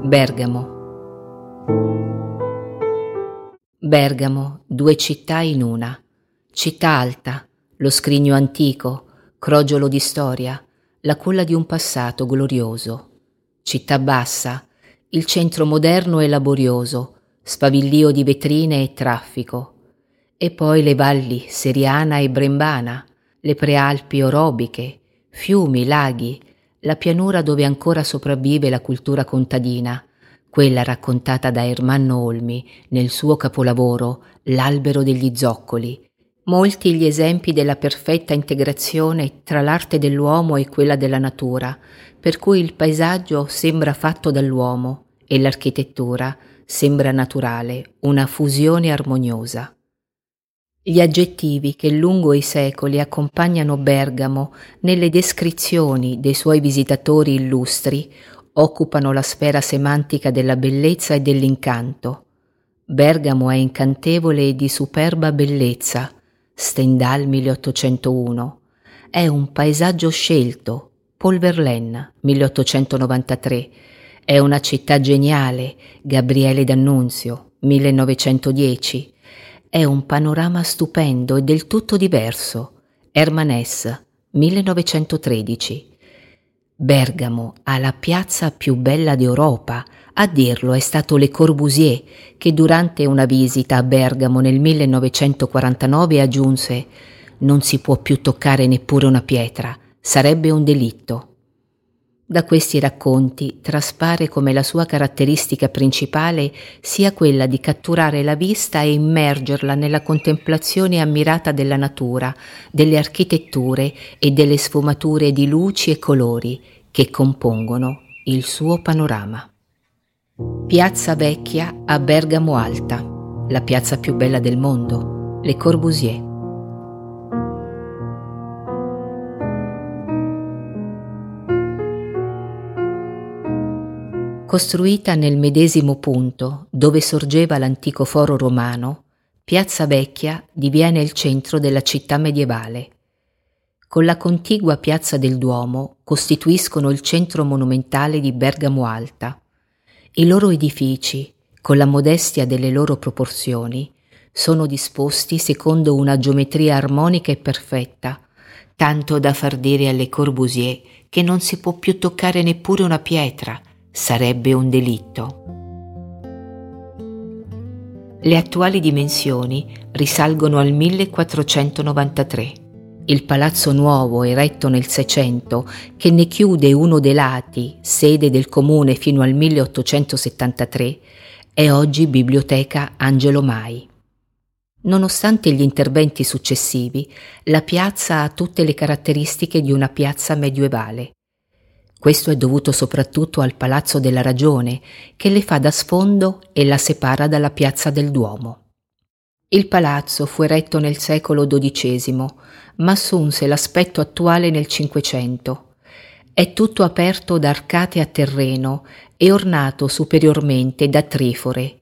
Bergamo, due città in una. Città alta, lo scrigno antico, crogiolo di storia, la culla di un passato glorioso. Città bassa, il centro moderno e laborioso, sfavillio di vetrine e traffico. E poi le valli Seriana e Brembana, le prealpi orobiche, fiumi, laghi, la pianura dove ancora sopravvive la cultura contadina, quella raccontata da Ermanno Olmi nel suo capolavoro L'albero degli zoccoli. Molti gli esempi della perfetta integrazione tra l'arte dell'uomo e quella della natura, per cui il paesaggio sembra fatto dall'uomo e l'architettura sembra naturale, una fusione armoniosa. Gli aggettivi che lungo i secoli accompagnano Bergamo nelle descrizioni dei suoi visitatori illustri occupano la sfera semantica della bellezza e dell'incanto. Bergamo è incantevole e di superba bellezza, Stendhal 1801. È un paesaggio scelto, Paul Verlaine 1893. È una città geniale, Gabriele D'Annunzio 1910. È un panorama stupendo e del tutto diverso. Hermanès, 1913. Bergamo ha la piazza più bella d'Europa. A dirlo è stato Le Corbusier, che durante una visita a Bergamo nel 1949 aggiunse: «Non si può più toccare neppure una pietra, sarebbe un delitto». Da questi racconti traspare come la sua caratteristica principale sia quella di catturare la vista e immergerla nella contemplazione ammirata della natura, delle architetture e delle sfumature di luci e colori che compongono il suo panorama. Piazza Vecchia a Bergamo Alta, la piazza più bella del mondo, Le Corbusier. Costruita nel medesimo punto dove sorgeva l'antico foro romano, Piazza Vecchia diviene il centro della città medievale. Con la contigua Piazza del Duomo costituiscono il centro monumentale di Bergamo Alta. I loro edifici, con la modestia delle loro proporzioni, sono disposti secondo una geometria armonica e perfetta, tanto da far dire alle Corbusier che non si può più toccare neppure una pietra, sarebbe un delitto. Le attuali dimensioni risalgono al 1493. Il palazzo nuovo, eretto nel Seicento, che ne chiude uno dei lati, sede del comune fino al 1873, è oggi biblioteca Angelo Mai. Nonostante gli interventi successivi, la piazza ha tutte le caratteristiche di una piazza medievale. Questo è dovuto soprattutto al Palazzo della Ragione, che le fa da sfondo e la separa dalla Piazza del Duomo. Il palazzo fu eretto nel secolo XII, ma assunse l'aspetto attuale nel Cinquecento. È tutto aperto da arcate a terreno e ornato superiormente da trifore.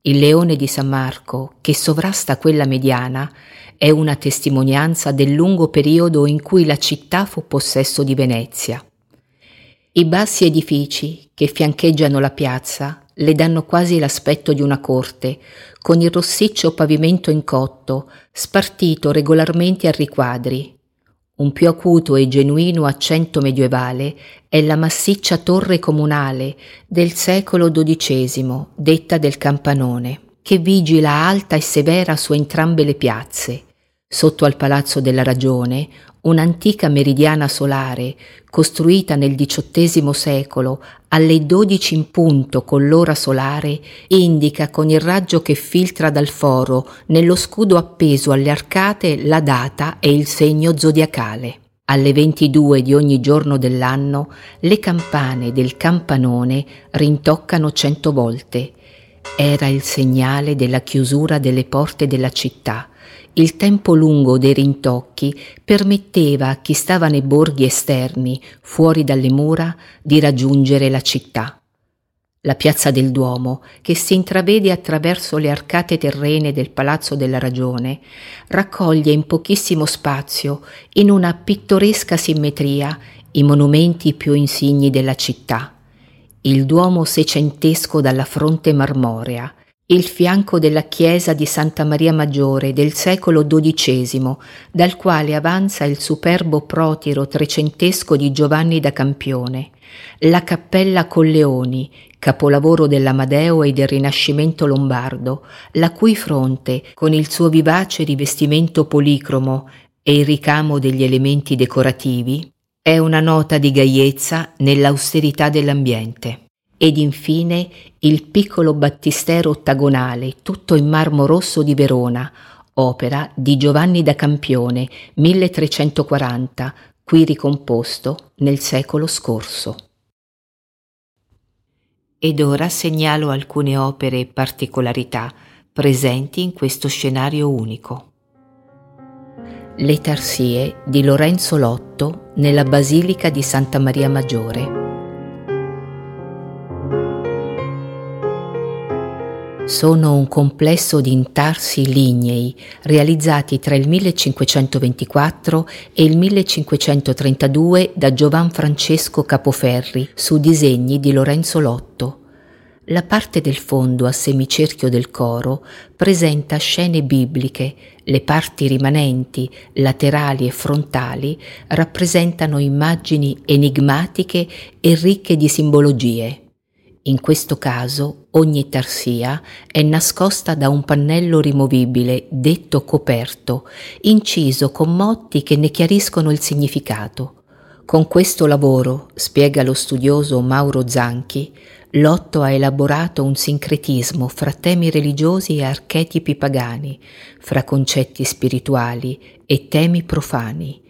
Il leone di San Marco, che sovrasta quella mediana, è una testimonianza del lungo periodo in cui la città fu possesso di Venezia. I bassi edifici che fiancheggiano la piazza le danno quasi l'aspetto di una corte, con il rossiccio pavimento incotto, spartito regolarmente a riquadri. Un più acuto e genuino accento medievale è la massiccia torre comunale del secolo XII, detta del Campanone, che vigila alta e severa su entrambe le piazze. Sotto al Palazzo della Ragione, un'antica meridiana solare, costruita nel XVIII secolo alle 12 in punto con l'ora solare, indica con il raggio che filtra dal foro nello scudo appeso alle arcate la data e il segno zodiacale. Alle 22 di ogni giorno dell'anno le campane del Campanone rintoccano 100 volte. Era il segnale della chiusura delle porte della città. Il tempo lungo dei rintocchi permetteva a chi stava nei borghi esterni, fuori dalle mura, di raggiungere la città. La piazza del Duomo, che si intravede attraverso le arcate terrene del Palazzo della Ragione, raccoglie in pochissimo spazio, in una pittoresca simmetria, i monumenti più insigni della città. Il Duomo seicentesco dalla fronte marmorea, il fianco della chiesa di Santa Maria Maggiore del secolo XII, dal quale avanza il superbo protiro trecentesco di Giovanni da Campione, la Cappella Colleoni, capolavoro dell'Amadeo e del Rinascimento lombardo, la cui fronte, con il suo vivace rivestimento policromo e il ricamo degli elementi decorativi, è una nota di gaiezza nell'austerità dell'ambiente. Ed infine il piccolo battistero ottagonale, tutto in marmo rosso di Verona, opera di Giovanni da Campione, 1340, qui ricomposto nel secolo scorso. Ed ora segnalo alcune opere e particolarità presenti in questo scenario unico. Le tarsie di Lorenzo Lotto nella Basilica di Santa Maria Maggiore. Sono un complesso di intarsi lignei realizzati tra il 1524 e il 1532 da Giovan Francesco Capoferri su disegni di Lorenzo Lotto. La parte del fondo a semicerchio del coro presenta scene bibliche, le parti rimanenti, laterali e frontali, rappresentano immagini enigmatiche e ricche di simbologie. In questo caso ogni tarsia è nascosta da un pannello rimovibile, detto coperto, inciso con motti che ne chiariscono il significato. Con questo lavoro, spiega lo studioso Mauro Zanchi, Lotto ha elaborato un sincretismo fra temi religiosi e archetipi pagani, fra concetti spirituali e temi profani,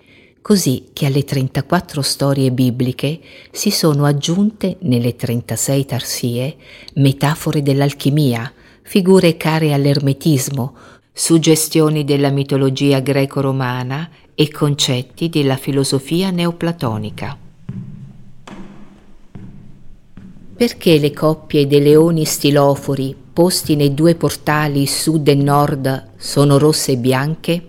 così che alle 34 storie bibliche si sono aggiunte, nelle 36 tarsie, metafore dell'alchimia, figure care all'ermetismo, suggestioni della mitologia greco-romana e concetti della filosofia neoplatonica. Perché le coppie dei leoni stilofori posti nei due portali sud e nord sono rosse e bianche?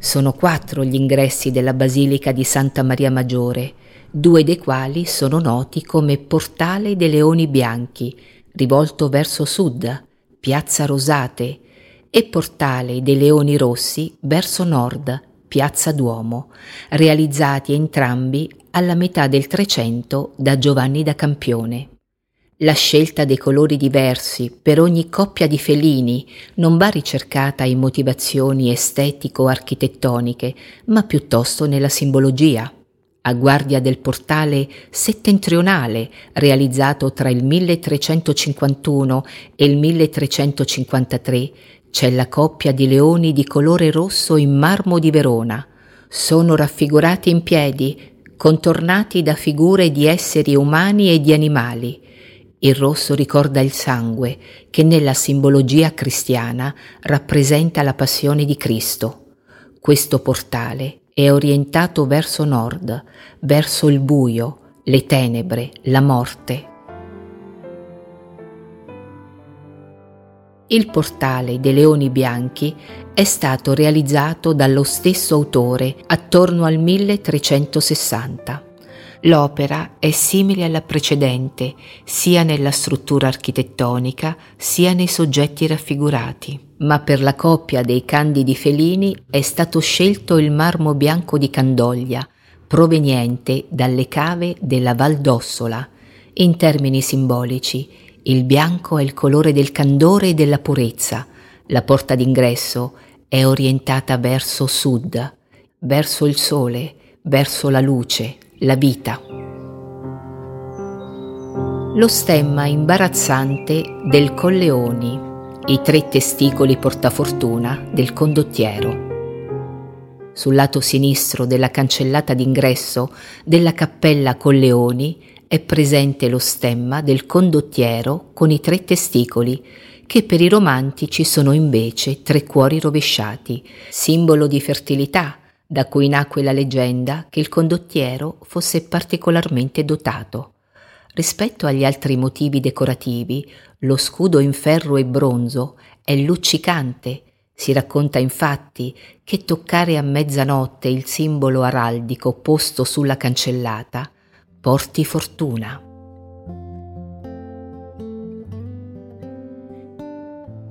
Sono 4 gli ingressi della Basilica di Santa Maria Maggiore, 2 dei quali sono noti come Portale dei Leoni Bianchi, rivolto verso sud, Piazza Rosate, e Portale dei Leoni Rossi verso nord, Piazza Duomo, realizzati entrambi alla metà del 300 da Giovanni da Campione. La scelta dei colori diversi per ogni coppia di felini non va ricercata in motivazioni estetico-architettoniche, ma piuttosto nella simbologia. A guardia del portale settentrionale, realizzato tra il 1351 e il 1353, c'è la coppia di leoni di colore rosso in marmo di Verona. Sono raffigurati in piedi, contornati da figure di esseri umani e di animali. Il rosso ricorda il sangue, che nella simbologia cristiana rappresenta la passione di Cristo. Questo portale è orientato verso nord, verso il buio, le tenebre, la morte. Il portale dei Leoni Bianchi è stato realizzato dallo stesso autore attorno al 1360. L'opera è simile alla precedente, sia nella struttura architettonica sia nei soggetti raffigurati. Ma per la coppia dei Candidi Felini è stato scelto il marmo bianco di Candoglia, proveniente dalle cave della Val d'Ossola. In termini simbolici, il bianco è il colore del candore e della purezza. La porta d'ingresso è orientata verso sud, verso il sole, verso la luce, la vita. Lo stemma imbarazzante del Colleoni, i 3 testicoli portafortuna del condottiero. Sul lato sinistro della cancellata d'ingresso della Cappella Colleoni è presente lo stemma del condottiero con i 3 testicoli, che per i romantici sono invece 3 cuori rovesciati, simbolo di fertilità, da cui nacque la leggenda che il condottiero fosse particolarmente dotato. Rispetto agli altri motivi decorativi, lo scudo in ferro e bronzo è luccicante. Si racconta infatti che toccare a mezzanotte il simbolo araldico posto sulla cancellata porti fortuna.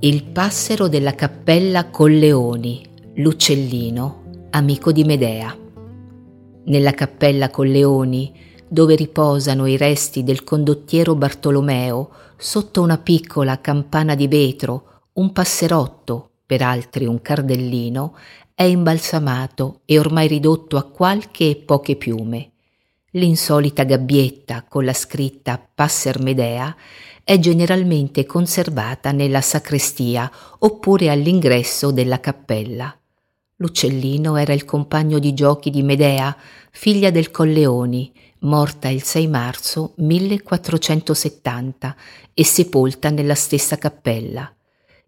Il passero della Cappella Colleoni, l'uccellino, amico di Medea. Nella Cappella Colleoni, dove riposano i resti del condottiero Bartolomeo, sotto una piccola campana di vetro, un passerotto, per altri un cardellino, è imbalsamato e ormai ridotto a qualche e poche piume. L'insolita gabbietta con la scritta Passer Medea è generalmente conservata nella sacrestia oppure all'ingresso della cappella. L'uccellino era il compagno di giochi di Medea, figlia del Colleoni, morta il 6 marzo 1470 e sepolta nella stessa cappella.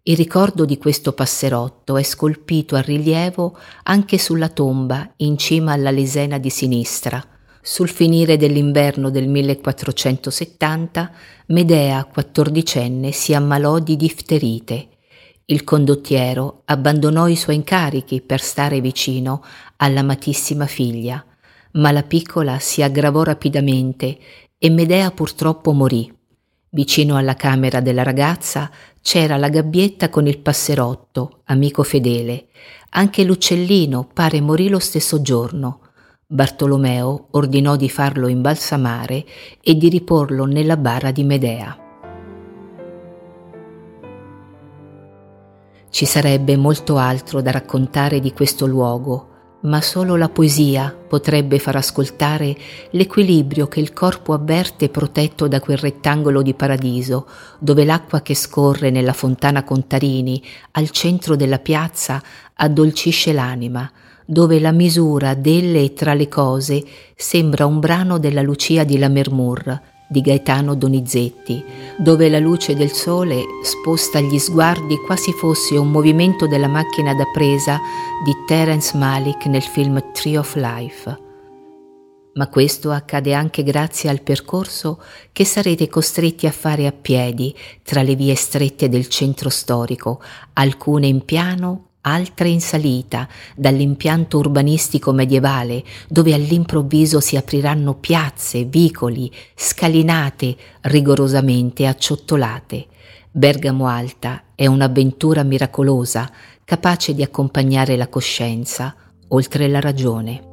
Il ricordo di questo passerotto è scolpito a rilievo anche sulla tomba in cima alla lesena di sinistra. Sul finire dell'inverno del 1470, Medea, 14enne, si ammalò di difterite. Il condottiero abbandonò i suoi incarichi per stare vicino all'amatissima figlia, ma la piccola si aggravò rapidamente e Medea purtroppo morì. Vicino alla camera della ragazza c'era la gabbietta con il passerotto, amico fedele. Anche l'uccellino pare morì lo stesso giorno. Bartolomeo ordinò di farlo imbalsamare e di riporlo nella bara di Medea. Ci sarebbe molto altro da raccontare di questo luogo, ma solo la poesia potrebbe far ascoltare l'equilibrio che il corpo avverte protetto da quel rettangolo di paradiso, dove l'acqua che scorre nella Fontana Contarini, al centro della piazza, addolcisce l'anima, dove la misura delle e tra le cose sembra un brano della Lucia di Lammermoor di Gaetano Donizetti, dove la luce del sole sposta gli sguardi quasi fosse un movimento della macchina da presa di Terence Malick nel film Tree of Life. Ma questo accade anche grazie al percorso che sarete costretti a fare a piedi tra le vie strette del centro storico, alcune in piano, altre in salita, dall'impianto urbanistico medievale, dove all'improvviso si apriranno piazze, vicoli, scalinate rigorosamente acciottolate. Bergamo Alta è un'avventura miracolosa, capace di accompagnare la coscienza oltre la ragione.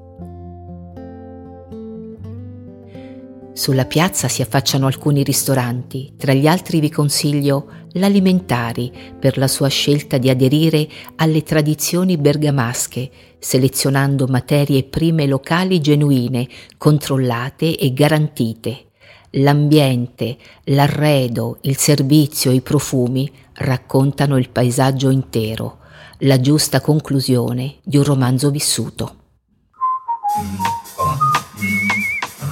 Sulla piazza si affacciano alcuni ristoranti, tra gli altri vi consiglio l'Alimentari per la sua scelta di aderire alle tradizioni bergamasche, selezionando materie prime locali genuine, controllate e garantite. L'ambiente, l'arredo, il servizio e i profumi raccontano il paesaggio intero, la giusta conclusione di un romanzo vissuto.